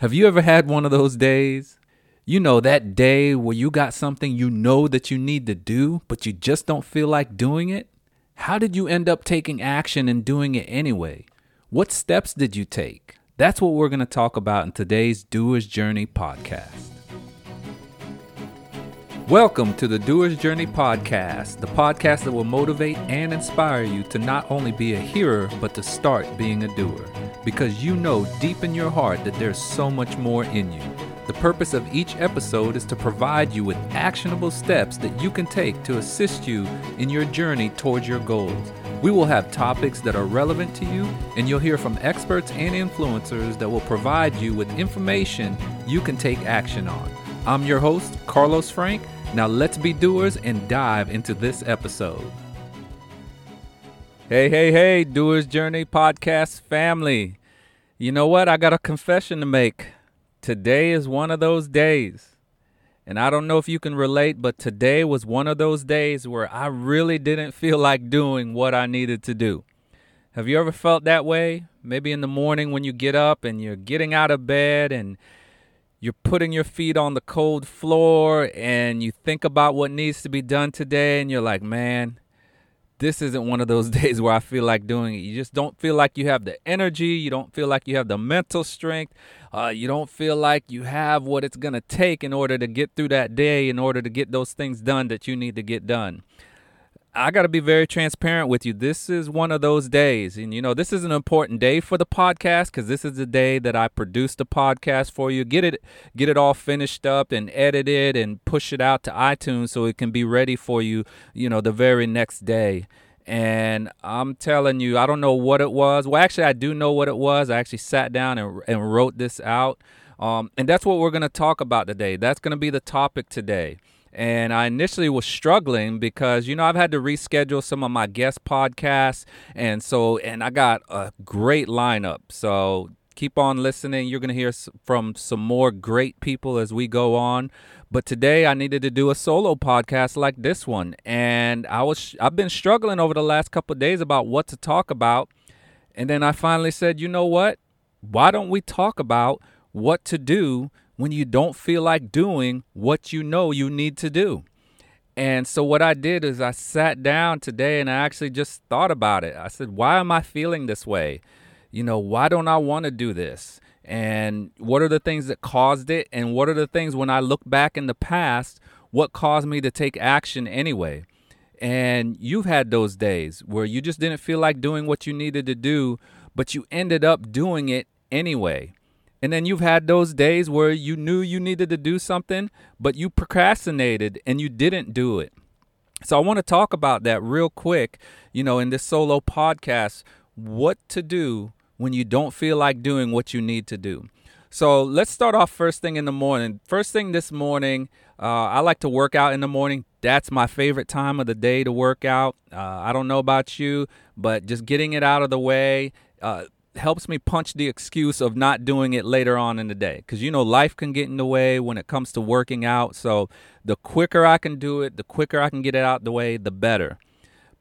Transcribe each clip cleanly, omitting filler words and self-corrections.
Have you ever had one of those days? You know, that day where you got something you know that you need to do, but you just don't feel like doing it? How did you end up taking action and doing it anyway? What steps did you take? That's what we're going to talk about in today's Doer's Journey podcast. Welcome to the Doer's Journey podcast, the podcast that will motivate and inspire you to not only be a hearer, but to start being a doer. Because you know deep in your heart that there's so much more in you. The purpose of each episode is to provide you with actionable steps that you can take to assist you in your journey towards your goals. We will have topics that are relevant to you, and you'll hear from experts and influencers that will provide you with information you can take action on. I'm your host, Carlos Frank. Now let's be doers and dive into this episode. Hey, Doer's Journey podcast family. You know what? I got a confession to make. Today is one of those days, and I don't know if you can relate, but today was one of those days where I really didn't feel like doing what I needed to do. Have you ever felt that way? Maybe in the morning when you get up and you're getting out of bed and you're putting your feet on the cold floor and you think about what needs to be done today and you're like, man, this isn't one of those days where I feel like doing it. You just don't feel like you have the energy. You don't feel like you have the mental strength. You don't feel like you have what it's going to take in order to get through that day, in order to get those things done that you need to get done. I got to be very transparent with you. This is one of those days. And, you know, this is an important day for the podcast because this is the day that I produced the podcast for you. Get it all finished up and edited and push it out to iTunes so it can be ready for you, you know, the very next day. And I'm telling you, I don't know what it was. Well, actually, I do know what it was. I actually sat down and wrote this out. And that's what we're going to talk about today. That's going to be the topic today. And I initially was struggling because, you know, I've had to reschedule some of my guest podcasts. And I got a great lineup. So keep on listening. You're going to hear from some more great people as we go on. But today I needed to do a solo podcast like this one. And I've been struggling over the last couple of days about what to talk about. And then I finally said, you know what? Why don't we talk about what to do when you don't feel like doing what you know you need to do? And so what I did is I sat down today and I actually just thought about it. I said, why am I feeling this way? You know, why don't I want to do this? And what are the things that caused it? And what are the things when I look back in the past, what caused me to take action anyway? And you've had those days where you just didn't feel like doing what you needed to do, but you ended up doing it anyway. And then you've had those days where you knew you needed to do something, but you procrastinated and you didn't do it. So I want to talk about that real quick, you know, in this solo podcast, what to do when you don't feel like doing what you need to do. So let's start off first thing in the morning. First thing this morning, I like to work out in the morning. That's my favorite time of the day to work out. I don't know about you, but just getting it out of the way, helps me punch the excuse of not doing it later on in the day, because, you know, life can get in the way when it comes to working out. So the quicker I can do it, the quicker I can get it out the way, the better.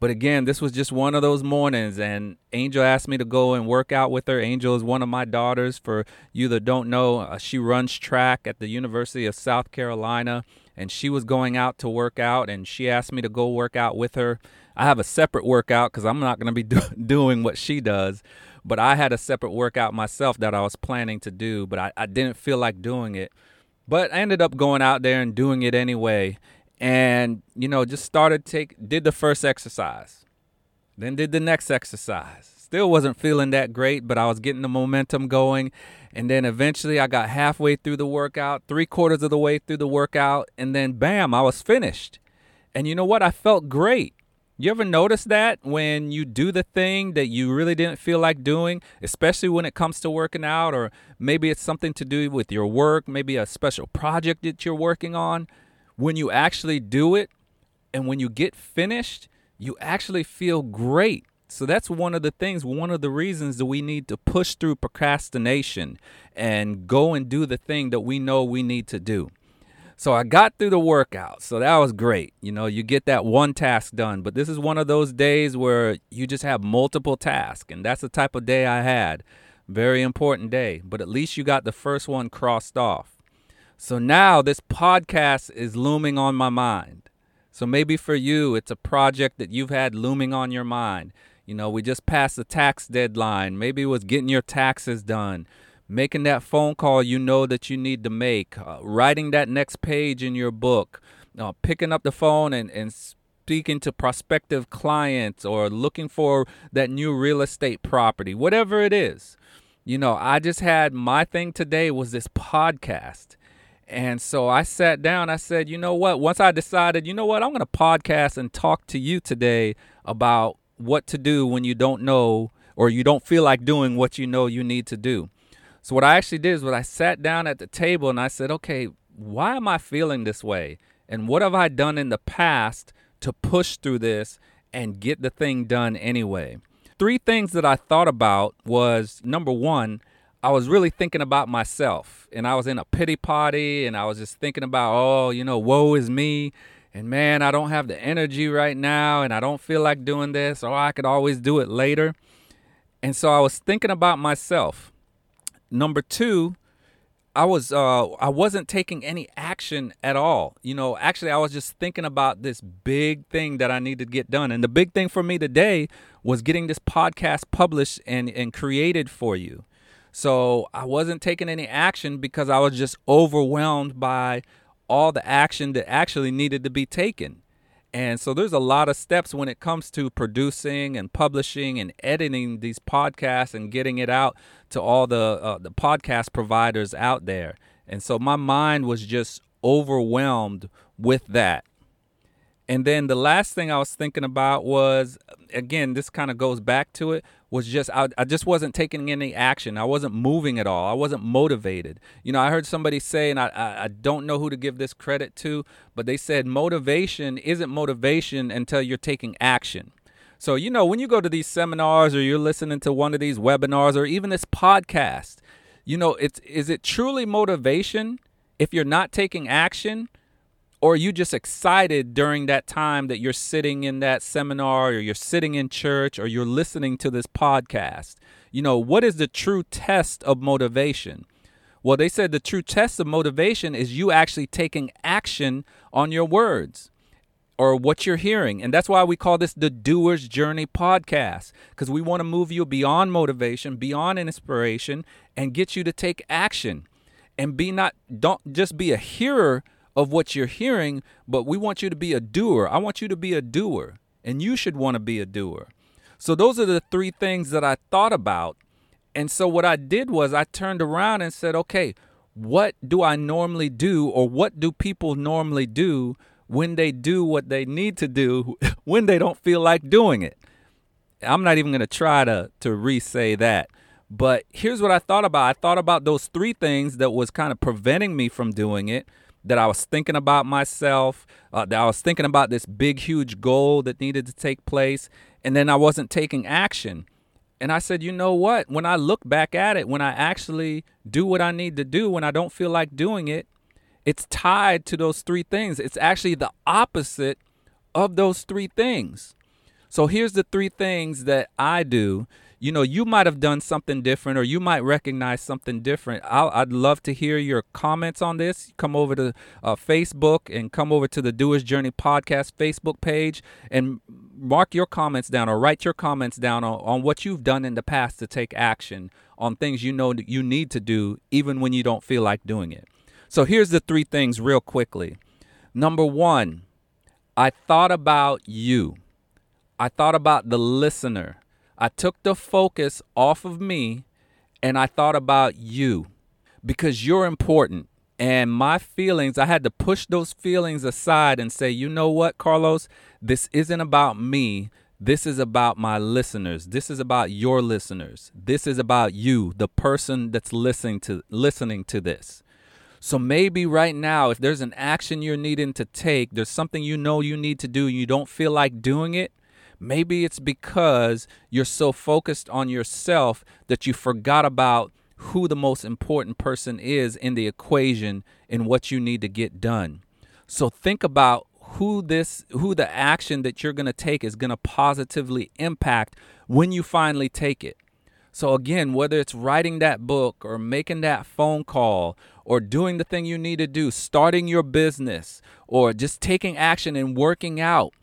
But again, this was just one of those mornings, and Angel asked me to go and work out with her. Angel is one of my daughters. For you that don't know, she runs track at the University of South Carolina, and she was going out to work out, and she asked me to go work out with her. I have a separate workout because I'm not going to be doing what she does. But I had a separate workout myself that I was planning to do, but I didn't feel like doing it. But I ended up going out there and doing it anyway. And, you know, just did the first exercise, then did the next exercise. Still wasn't feeling that great, but I was getting the momentum going. And then eventually I got halfway through the workout, 3/4 of the way through the workout, and then bam, I was finished. And you know what? I felt great. You ever notice that when you do the thing that you really didn't feel like doing, especially when it comes to working out, or maybe it's something to do with your work, maybe a special project that you're working on, when you actually do it and when you get finished, you actually feel great. So that's one of the reasons that we need to push through procrastination and go and do the thing that we know we need to do. So I got through the workout. So that was great. You know, you get that one task done. But this is one of those days where you just have multiple tasks. And that's the type of day I had. Very important day, but at least you got the first one crossed off. So now this podcast is looming on my mind. So maybe for you, it's a project that you've had looming on your mind. You know, we just passed the tax deadline. Maybe it was getting your taxes done, making that phone call you know that you need to make, writing that next page in your book, picking up the phone and speaking to prospective clients or looking for that new real estate property, whatever it is. You know, I just had my thing today was this podcast. And so I sat down, I said, you know what, once I decided, you know what, I'm going to podcast and talk to you today about what to do when you don't know or you don't feel like doing what you know you need to do. So what I actually did is I sat down at the table and I said, okay, why am I feeling this way? And what have I done in the past to push through this and get the thing done anyway? Three things that I thought about was, number one, I was really thinking about myself, and I was in a pity party, and I was just thinking about, oh, you know, woe is me. And man, I don't have the energy right now, and I don't feel like doing this, or I could always do it later. And so I was thinking about myself. Number two, I wasn't taking any action at all. You know, actually, I was just thinking about this big thing that I need to get done. And the big thing for me today was getting this podcast published and created for you. So I wasn't taking any action because I was just overwhelmed by all the action that actually needed to be taken. And so there's a lot of steps when it comes to producing and publishing and editing these podcasts and getting it out to all the podcast providers out there. And so my mind was just overwhelmed with that. And then the last thing I was thinking about was, again, this kind of goes back to it, was just I just wasn't taking any action. I wasn't moving at all. I wasn't motivated. You know, I heard somebody say, and I don't know who to give this credit to, but they said motivation isn't motivation until you're taking action. So, you know, when you go to these seminars or you're listening to one of these webinars or even this podcast, you know, is it truly motivation if you're not taking action? Or are you just excited during that time that you're sitting in that seminar or you're sitting in church or you're listening to this podcast? You know, what is the true test of motivation? Well, they said the true test of motivation is you actually taking action on your words or what you're hearing. And that's why we call this the Doer's Journey podcast, because we want to move you beyond motivation, beyond inspiration, and get you to take action and don't just be a hearer of what you're hearing, but we want you to be a doer. I want you to be a doer, and you should want to be a doer. So those are the three things that I thought about. And so what I did was I turned around and said, okay, what do I normally do, or what do people normally do when they do what they need to do when they don't feel like doing it? I'm not even going to try to re-say that. But here's what I thought about. I thought about those three things that was kind of preventing me from doing it, that I was thinking about myself, that I was thinking about this big, huge goal that needed to take place, and then I wasn't taking action. And I said, you know what? When I look back at it, when I actually do what I need to do, when I don't feel like doing it, it's tied to those three things. It's actually the opposite of those three things. So here's the three things that I do. You know, you might have done something different, or you might recognize something different. I'd love to hear your comments on this. Come over to Facebook and come over to the Doer's Journey podcast Facebook page and mark your comments down or write your comments down on what you've done in the past to take action on things you know that you need to do even when you don't feel like doing it. So here's the three things real quickly. Number one, I thought about you. I thought about the listener. I took the focus off of me and I thought about you, because you're important. And my feelings, I had to push those feelings aside and say, you know what, Carlos, this isn't about me. This is about my listeners. This is about your listeners. This is about you, the person that's listening to this. So maybe right now, if there's an action you're needing to take, there's something you know you need to do and you don't feel like doing it, maybe it's because you're so focused on yourself that you forgot about who the most important person is in the equation and what you need to get done. So think about who the action that you're going to take is going to positively impact when you finally take it. So again, whether it's writing that book or making that phone call or doing the thing you need to do, starting your business or just taking action and working out,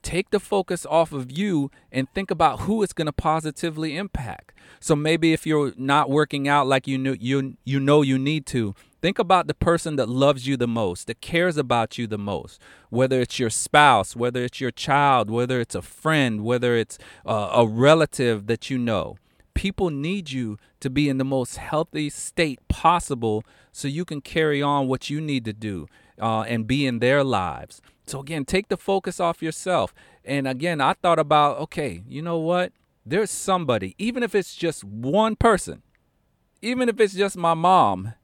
take the focus off of you and think about who it's going to positively impact. So maybe if you're not working out like you need to, think about the person that loves you the most, that cares about you the most, whether it's your spouse, whether it's your child, whether it's a friend, whether it's a relative that you know. People need you to be in the most healthy state possible so you can carry on what you need to do and be in their lives. So again, take the focus off yourself. And again, I thought about, okay, you know what? There's somebody, even if it's just one person, even if it's just my mom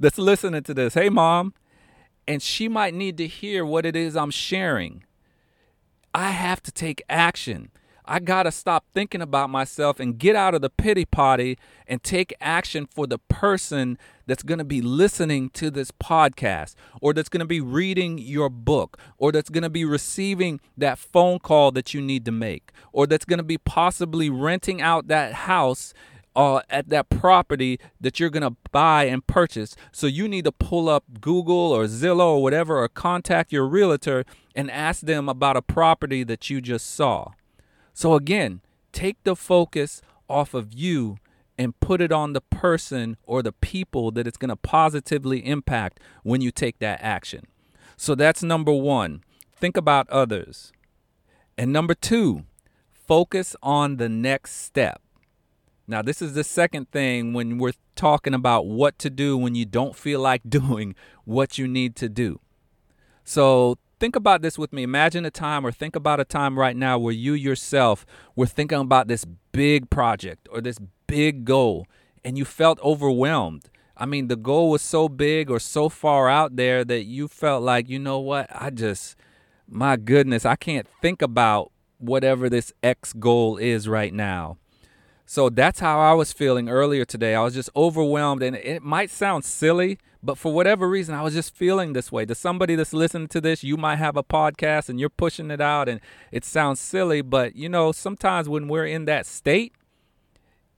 that's listening to this. Hey, mom. And she might need to hear what it is I'm sharing. I have to take action. I got to stop thinking about myself and get out of the pity party and take action for the person that's going to be listening to this podcast, or that's going to be reading your book, or that's going to be receiving that phone call that you need to make, or that's going to be possibly renting out that house at that property that you're going to buy and purchase. So you need to pull up Google or Zillow or whatever, or contact your realtor and ask them about a property that you just saw. So again, take the focus off of you and put it on the person or the people that it's going to positively impact when you take that action. So that's number one, think about others. And number two, focus on the next step. Now, this is the second thing when we're talking about what to do when you don't feel like doing what you need to do. So think about this with me. Imagine a time, or think about a time right now where you yourself were thinking about this big project or this big goal and you felt overwhelmed. I mean, the goal was so big or so far out there that you felt like, you know what? My goodness, I can't think about whatever this X goal is right now. So that's how I was feeling earlier today. I was just overwhelmed, and it might sound silly, but for whatever reason, I was just feeling this way. To somebody that's listening to this, you might have a podcast and you're pushing it out and it sounds silly, but you know, sometimes when we're in that state,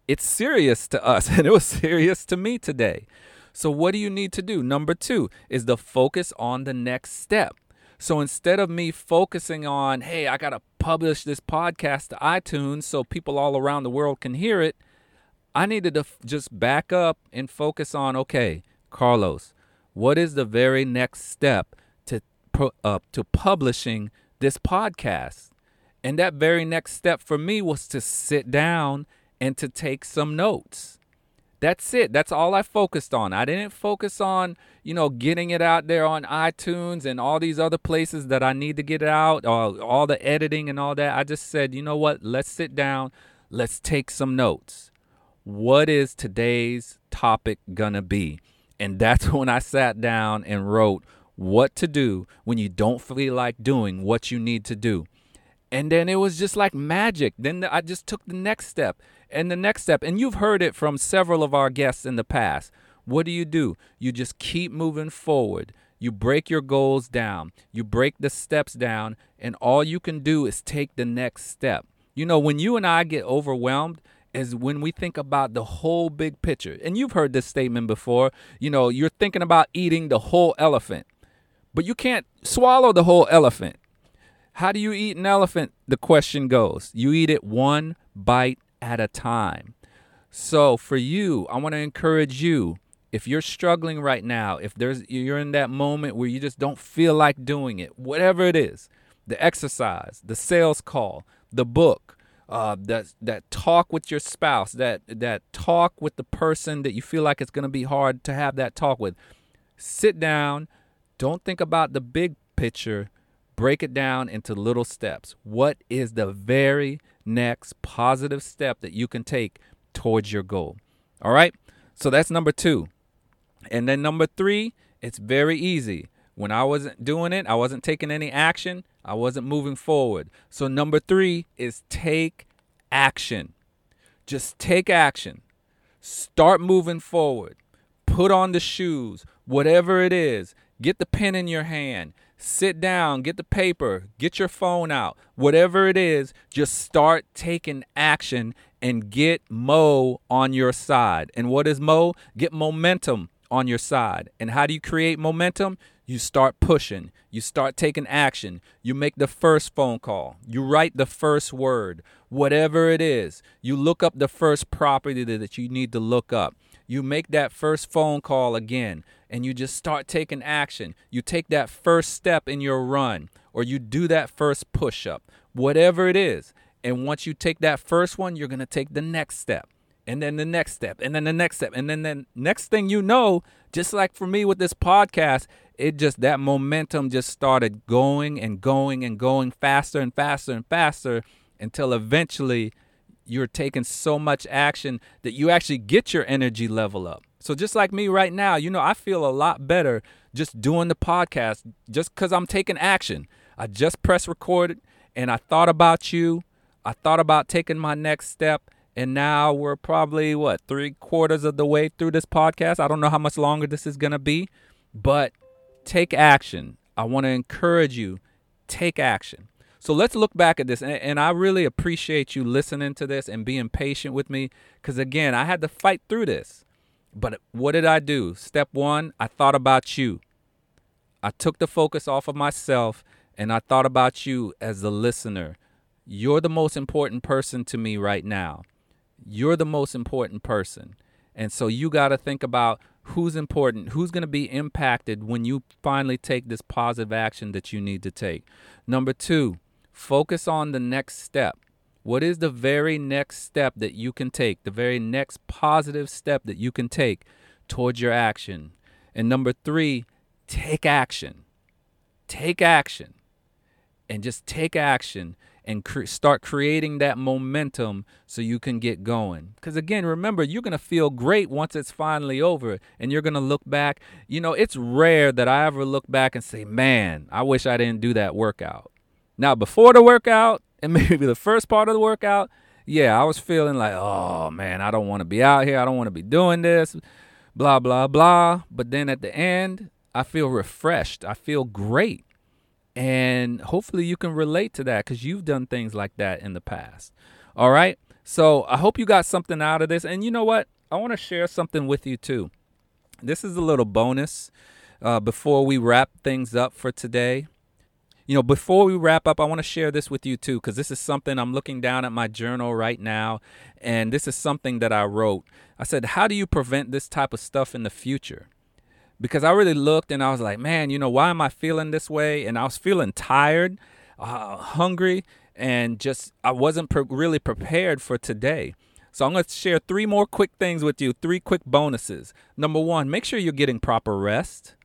it's serious to us, and it was serious to me today. So what do you need to do? Number two is the focus on the next step. So instead of me focusing on, hey, I got to publish this podcast to iTunes so people all around the world can hear it, I needed to just back up and focus on, okay, Carlos, what is the very next step to publishing this podcast? And that very next step for me was to sit down and to take some notes. That's it. That's all I focused on. I didn't focus on, you know, getting it out there on iTunes and all these other places that I need to get it out, or all the editing and all that. I just said, you know what? Let's sit down. Let's take some notes. What is today's topic gonna be? And that's when I sat down and wrote what to do when you don't feel like doing what you need to do. And then it was just like magic. Then I just took the next step and the next step. And you've heard it from several of our guests in the past. What do? You just keep moving forward. You break your goals down. You break the steps down. And all you can do is take the next step. You know, when you and I get overwhelmed is when we think about the whole big picture. And you've heard this statement before. You know, you're thinking about eating the whole elephant, but you can't swallow the whole elephant. How do you eat an elephant? The question goes, you eat it one bite at a time. So for you, I want to encourage you, if you're struggling right now, if you're in that moment where you just don't feel like doing it, whatever it is, the exercise, the sales call, the book, that talk with your spouse, that talk with the person that you feel like it's going to be hard to have that talk with, sit down, don't think about the big picture. Break it down into little steps. What is the very next positive step that you can take towards your goal? All right. So that's number two. And then number three, it's very easy. When I wasn't doing it, I wasn't taking any action. I wasn't moving forward. So number three is take action. Just take action. Start moving forward. Put on the shoes, whatever it is. Get the pen in your hand. Sit down, get the paper, get your phone out, whatever it is, just start taking action and get Mo on your side. And what is Mo? Get momentum on your side. And how do you create momentum? You start pushing. You start taking action. You make the first phone call. You write the first word, whatever it is. You look up the first property that you need to look up. You make that first phone call again, and you just start taking action. You take that first step in your run, or you do that first push-up, whatever it is. And once you take that first one, you're going to take the next step, and then the next step, and then the next step. And then the next thing you know, just like for me with this podcast, it just, that momentum just started going and going and going faster and faster and faster until eventually you're taking so much action that you actually get your energy level up. So just like me right now, you know, I feel a lot better just doing the podcast just because I'm taking action. I just press record and I thought about you. I thought about taking my next step. And now we're probably, 3/4 of the way through this podcast. I don't know how much longer this is going to be, but take action. I want to encourage you, take action. So let's look back at this, and I really appreciate you listening to this and being patient with me, because, again, I had to fight through this. But what did I do? Step one, I thought about you. I took the focus off of myself, and I thought about you as the listener. You're the most important person to me right now. You're the most important person. And so you got to think about who's important, who's going to be impacted when you finally take this positive action that you need to take. Number two, focus on the next step. What is the very next step that you can take, the very next positive step that you can take towards your action? And number three, take action. Take action. And just take action and start creating that momentum so you can get going. Because, again, remember, you're going to feel great once it's finally over and you're going to look back. You know, it's rare that I ever look back and say, man, I wish I didn't do that workout. Now, before the workout and maybe the first part of the workout, yeah, I was feeling like, oh, man, I don't want to be out here. I don't want to be doing this, blah, blah, blah. But then at the end, I feel refreshed. I feel great. And hopefully you can relate to that because you've done things like that in the past. All right. So I hope you got something out of this. And you know what? I want to share something with you, too. This is a little bonus before we wrap things up for today. You know, before we wrap up, I want to share this with you, too, because this is something I'm looking down at my journal right now. And this is something that I wrote. I said, how do you prevent this type of stuff in the future? Because I really looked and I was like, man, you know, why am I feeling this way? And I was feeling tired, hungry, and just I wasn't really prepared for today. So I'm going to share three more quick things with you, three quick bonuses. Number one, make sure you're getting proper rest.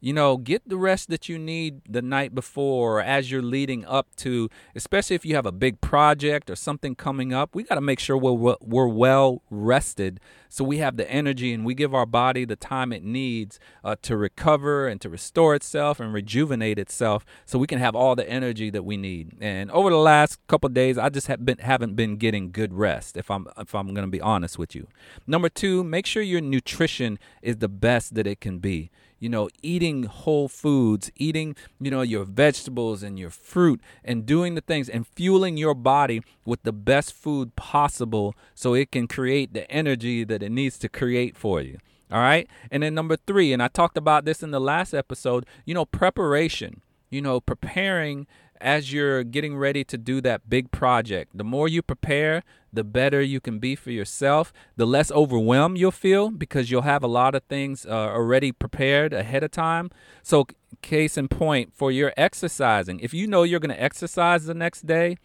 You know, get the rest that you need the night before or as you're leading up to, especially if you have a big project or something coming up. We got to make sure we're well rested so we have the energy and we give our body the time it needs to recover and to restore itself and rejuvenate itself so we can have all the energy that we need. And over the last couple of days, I just haven't been getting good rest, if I'm going to be honest with you. Number two, make sure your nutrition is the best that it can be. You know, eating whole foods, eating, you know, your vegetables and your fruit and doing the things and fueling your body with the best food possible so it can create the energy that it needs to create for you. All right. And then number three, and I talked about this in the last episode, you know, preparation, you know, preparing as you're getting ready to do that big project. The more you prepare, the better you can be for yourself, the less overwhelmed you'll feel because you'll have a lot of things already prepared ahead of time. So case in point for your exercising, if you know you're going to exercise the next day,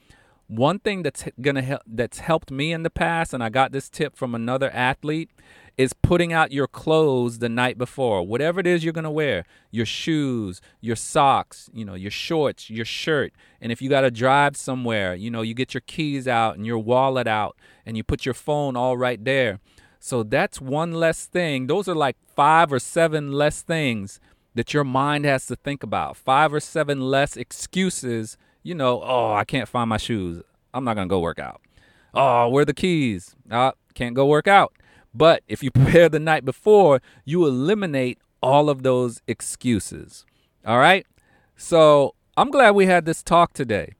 one thing that's helped me in the past, and I got this tip from another athlete, is putting out your clothes the night before. Whatever it is you're going to wear, your shoes, your socks, you know, your shorts, your shirt. And if you got to drive somewhere, you know, you get your keys out and your wallet out and you put your phone all right there. So that's one less thing. Those are like 5 or 7 less things that your mind has to think about. 5 or 7 less excuses. You know, oh, I can't find my shoes. I'm not going to go work out. Oh, where are the keys? Can't go work out. But if you prepare the night before, you eliminate all of those excuses. All right. So I'm glad we had this talk today.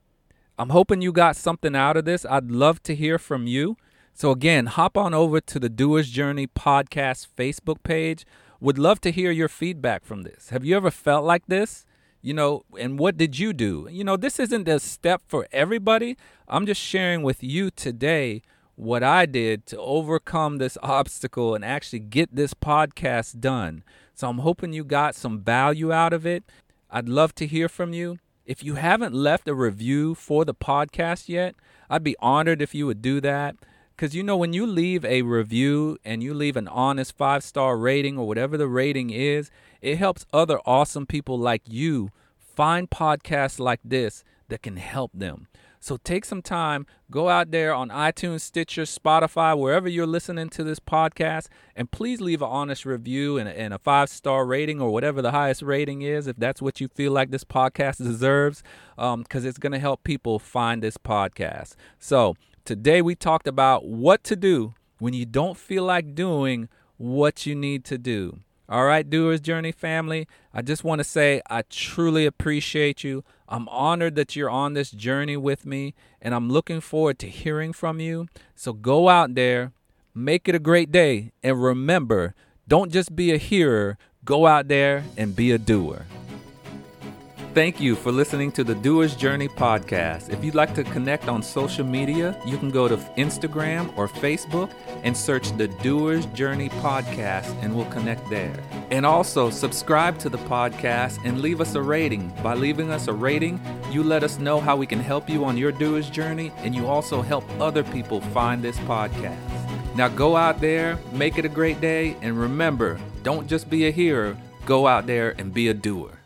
I'm hoping you got something out of this. I'd love to hear from you. So again, hop on over to the Doer's Journey podcast Facebook page. Would love to hear your feedback from this. Have you ever felt like this? You know, and what did you do? You know, this isn't a step for everybody. I'm just sharing with you today what I did to overcome this obstacle and actually get this podcast done. So I'm hoping you got some value out of it. I'd love to hear from you. If you haven't left a review for the podcast yet, I'd be honored if you would do that. Because, you know, when you leave a review and you leave an honest 5-star rating or whatever the rating is, it helps other awesome people like you find podcasts like this that can help them. So take some time, go out there on iTunes, Stitcher, Spotify, wherever you're listening to this podcast, and please leave an honest review and a 5-star rating or whatever the highest rating is, if that's what you feel like this podcast deserves, because it's going to help people find this podcast. So today we talked about what to do when you don't feel like doing what you need to do. All right, Doer's Journey family, I just want to say I truly appreciate you. I'm honored that you're on this journey with me, and I'm looking forward to hearing from you. So go out there, make it a great day, and remember, don't just be a hearer, go out there and be a doer. Thank you for listening to the Doer's Journey podcast. If you'd like to connect on social media, you can go to Instagram or Facebook and search the Doer's Journey podcast and we'll connect there. And also subscribe to the podcast and leave us a rating. By leaving us a rating, you let us know how we can help you on your Doer's Journey, and you also help other people find this podcast. Now go out there, make it a great day, and remember, don't just be a hearer, go out there and be a doer.